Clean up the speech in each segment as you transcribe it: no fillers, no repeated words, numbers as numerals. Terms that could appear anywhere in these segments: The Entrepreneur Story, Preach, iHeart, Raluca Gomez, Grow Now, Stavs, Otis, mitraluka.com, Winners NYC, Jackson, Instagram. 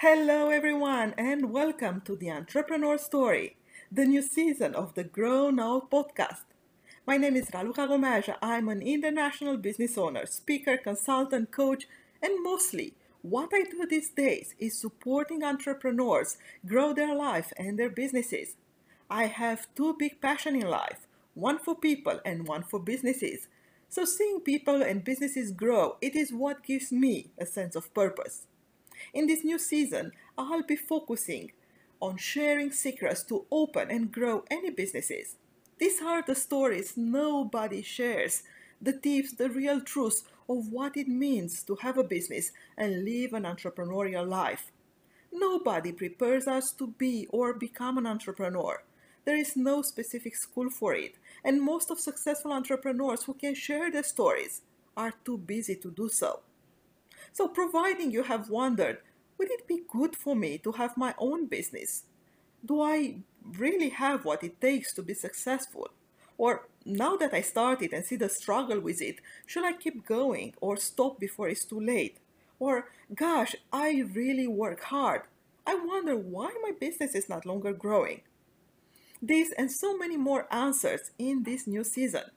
Hello everyone and welcome to The Entrepreneur Story, the new season of the Grow Now podcast. My name is Raluca Gomez. I'm an international business owner, speaker, consultant, coach, and mostly what I do these days is supporting entrepreneurs grow their life and their businesses. I have two big passions in life, one for people and one for businesses. So seeing people and businesses grow, it is what gives me a sense of purpose. In this new season, I'll be focusing on sharing secrets to open and grow any businesses. These are the stories nobody shares, the tips, the real truth of what it means to have a business and live an entrepreneurial life. Nobody prepares us to be or become an entrepreneur. There is no specific school for it, and most of successful entrepreneurs who can share their stories are too busy to do so. So providing you have wondered, would it be good for me to have my own business? Do I really have what it takes to be successful? Or now that I started and see the struggle with it, should I keep going or stop before it's too late? Or gosh, I really work hard. I wonder why my business is not longer growing. These and so many more answers in this new season.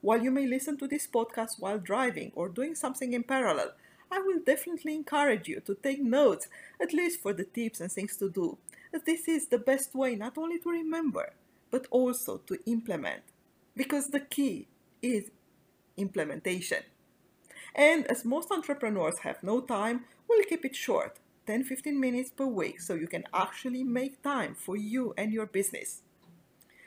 While you may listen to this podcast while driving or doing something in parallel, I will definitely encourage you to take notes, at least for the tips and things to do, as this is the best way not only to remember, but also to implement, because the key is implementation. And as most entrepreneurs have no time, we'll keep it short, 10-15 minutes per week, so you can actually make time for you and your business.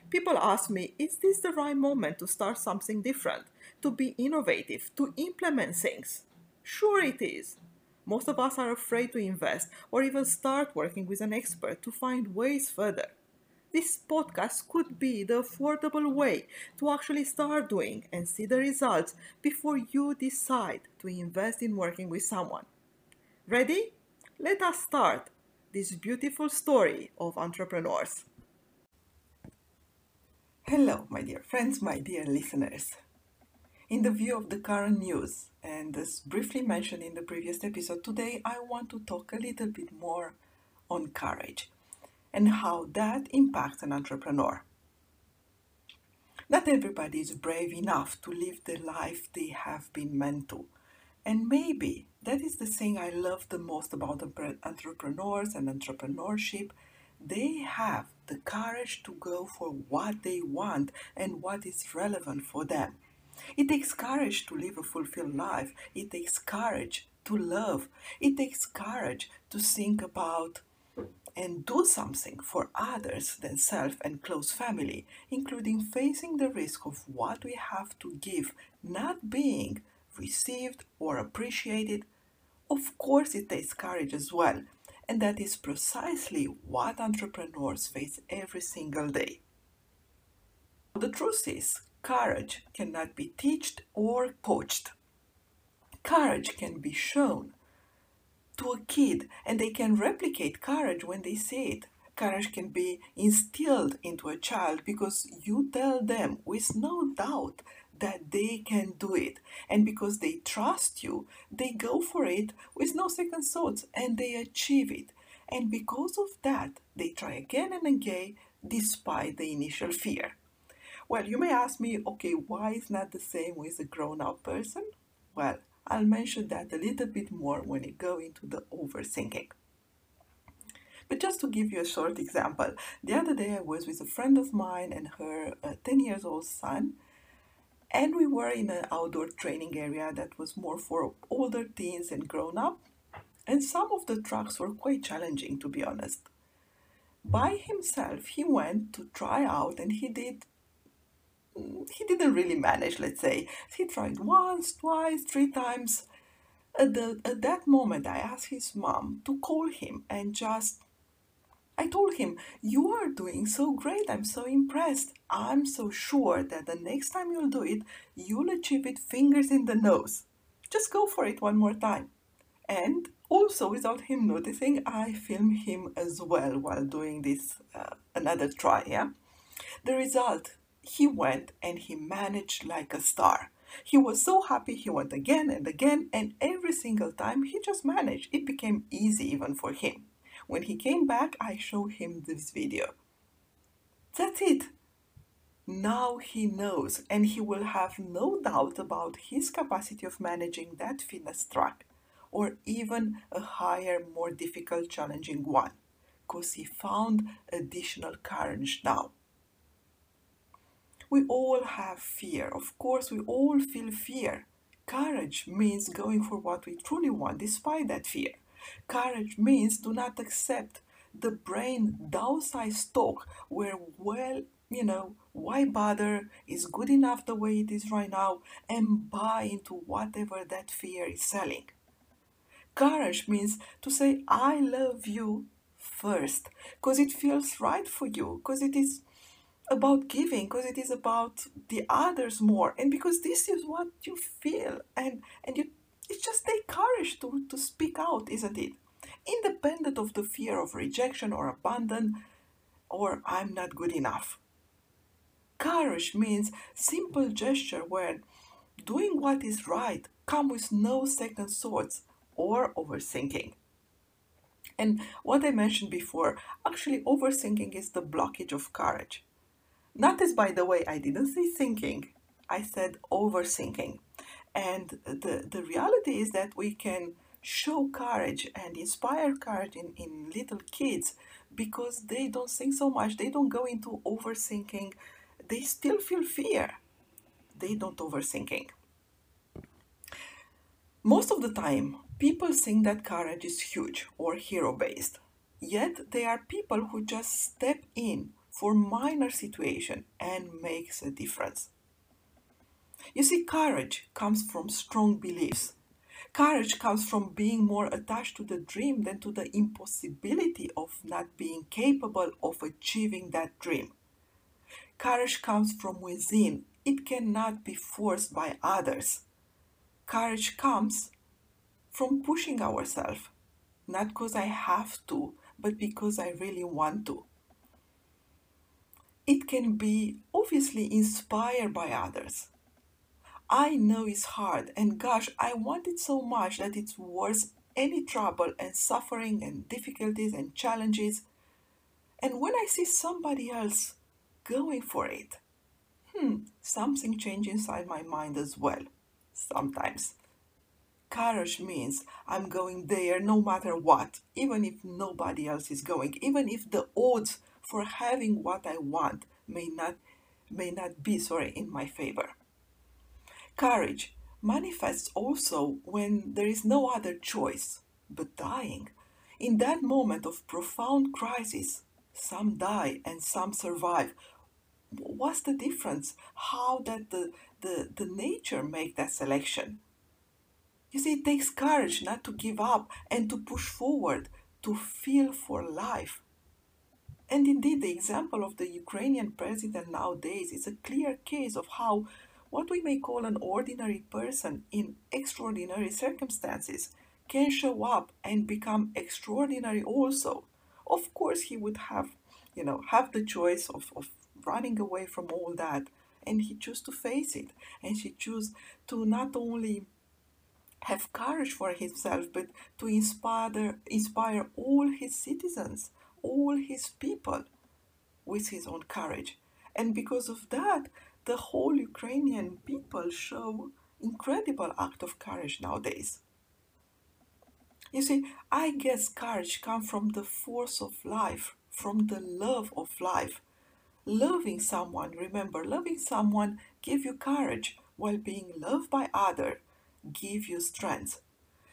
People ask me, is this the right moment to start something different, to be innovative, to implement things? Sure it is. Most of us are afraid to invest or even start working with an expert to find ways further. This podcast could be the affordable way to actually start doing and see the results before you decide to invest in working with someone. Ready? Let us start this beautiful story of entrepreneurs. Hello, my dear friends, my dear listeners. In the view of the current news, and as briefly mentioned in the previous episode, today I want to talk a little bit more on courage and how that impacts an entrepreneur. Not everybody is brave enough to live the life they have been meant to. And maybe that is the thing I love the most about entrepreneurs and entrepreneurship. They have the courage to go for what they want and what is relevant for them. It takes courage to live a fulfilled life. It takes courage to love. It takes courage to think about and do something for others than self and close family, including facing the risk of what we have to give not being received or appreciated. Of course, it takes courage as well. And that is precisely what entrepreneurs face every single day. The truth is, courage cannot be taught or coached. Courage can be shown to a kid and they can replicate courage when they see it. Courage can be instilled into a child because you tell them with no doubt that they can do it. And because they trust you, they go for it with no second thoughts and they achieve it. And because of that, they try again and again despite the initial fear. Well, you may ask me, okay, why is not the same with a grown-up person? Well, I'll mention that a little bit more when we go into the overthinking. But just to give you a short example, the other day I was with a friend of mine and her 10-year-old son, and we were in an outdoor training area that was more for older teens and grown-up, and some of the tracks were quite challenging, to be honest. By himself, he went to try out, and he didn't really manage, let's say. He tried once, twice, three times, At that moment, I asked his mom to call him and I told him, you are doing so great, I'm so impressed. I'm so sure that the next time you'll do it, you'll achieve it fingers in the nose. Just go for it one more time. And also, without him noticing, I filmed him as well while doing this another try, yeah? The result, he went and he managed like a star. He was so happy, he went again and again, and every single time he just managed. It became easy even for him. When he came back, I showed him this video. That's it. Now he knows, and he will have no doubt about his capacity of managing that fitness track, or even a higher, more difficult, challenging one, because he found additional courage now. We all have fear. Of course, we all feel fear. Courage means going for what we truly want despite that fear. Courage means do not accept the brain downsized talk where, well, you know, why bother, is good enough the way it is right now, and buy into whatever that fear is selling. Courage means to say I love you first, because it feels right for you, because it is about giving, because it is about the others more, and because this is what you feel, and you, it just takes courage to speak out, isn't it? Independent of the fear of rejection or abandon or I'm not good enough. Courage means simple gesture where doing what is right comes with no second thoughts or overthinking. And what I mentioned before, actually overthinking is the blockage of courage. Notice, by the way, I didn't say thinking, I said overthinking. And the reality is that we can show courage and inspire courage in little kids because they don't think so much, they don't go into overthinking, they still feel fear, they don't overthinking. Most of the time, people think that courage is huge or hero-based, yet they are people who just step in for minor situation and makes a difference. You see, courage comes from strong beliefs. Courage comes from being more attached to the dream than to the impossibility of not being capable of achieving that dream. Courage comes from within. It cannot be forced by others. Courage comes from pushing ourselves, not because I have to, but because I really want to. It can be obviously inspired by others. I know it's hard, and gosh, I want it so much that it's worth any trouble and suffering and difficulties and challenges. And when I see somebody else going for it, something changes inside my mind as well, sometimes. Courage means I'm going there no matter what, even if nobody else is going, even if the odds for having what I want may not be in my favor. Courage manifests also when there is no other choice but dying. In that moment of profound crisis, some die and some survive. What's the difference? How that the nature make that selection? You see, it takes courage not to give up and to push forward, to feel for life. And indeed, the example of the Ukrainian president nowadays is a clear case of how what we may call an ordinary person in extraordinary circumstances can show up and become extraordinary also. Of course, he would have the choice of running away from all that, and he chose to face it, and she chose to not only have courage for himself, but to inspire all his citizens, all his people with his own courage. And because of that, the whole Ukrainian people show incredible act of courage nowadays. You see, I guess courage comes from the force of life, from the love of life. Loving someone, remember, loving someone gives you courage, while being loved by others gives you strength.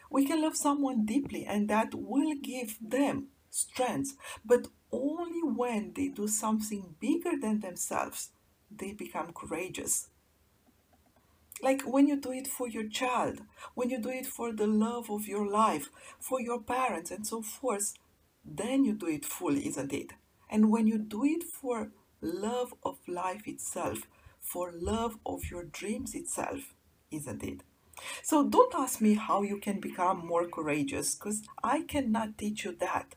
We can love someone deeply and that will give them strength, but only when they do something bigger than themselves, they become courageous. Like when you do it for your child, when you do it for the love of your life, for your parents and so forth, then you do it fully, isn't it? And when you do it for love of life itself, for love of your dreams itself, isn't it? So don't ask me how you can become more courageous, because I cannot teach you that.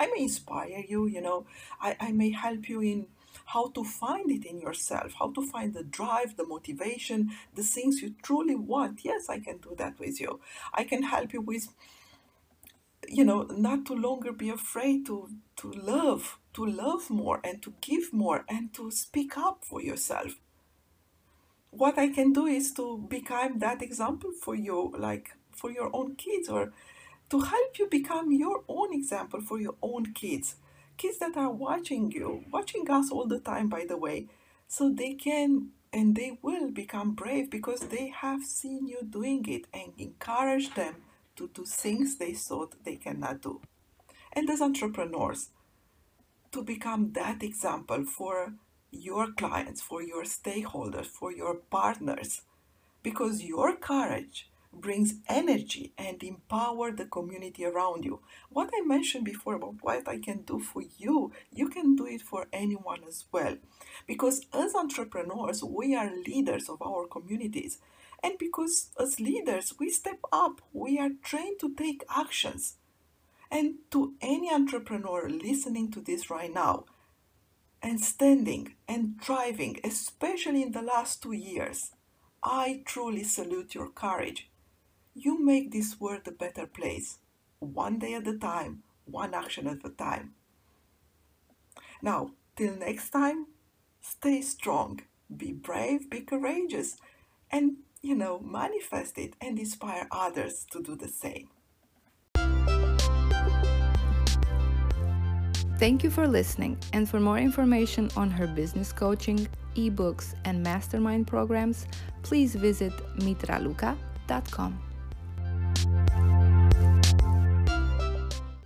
I may inspire you, you know, I may help you in how to find it in yourself, how to find the drive, the motivation, the things you truly want. Yes, I can do that with you. I can help you with, you know, not to longer be afraid to love more and to give more and to speak up for yourself. What I can do is to become that example for you, like for your own kids, or to help you become your own example for your own kids. Kids that are watching you, watching us all the time, by the way, so they can and they will become brave because they have seen you doing it, and encourage them to do things they thought they cannot do. And as entrepreneurs, to become that example for your clients, for your stakeholders, for your partners, because your courage brings energy and empower the community around you. What I mentioned before about what I can do for you, you can do it for anyone as well. Because as entrepreneurs, we are leaders of our communities. And because as leaders, we step up, we are trained to take actions. And to any entrepreneur listening to this right now, and standing and thriving, especially in the last 2 years, I truly salute your courage. You make this world a better place, one day at a time, one action at a time. Now, till next time, stay strong, be brave, be courageous, and, you know, manifest it and inspire others to do the same. Thank you for listening, and for more information on her business coaching, ebooks, and mastermind programs, please visit mitraluka.com.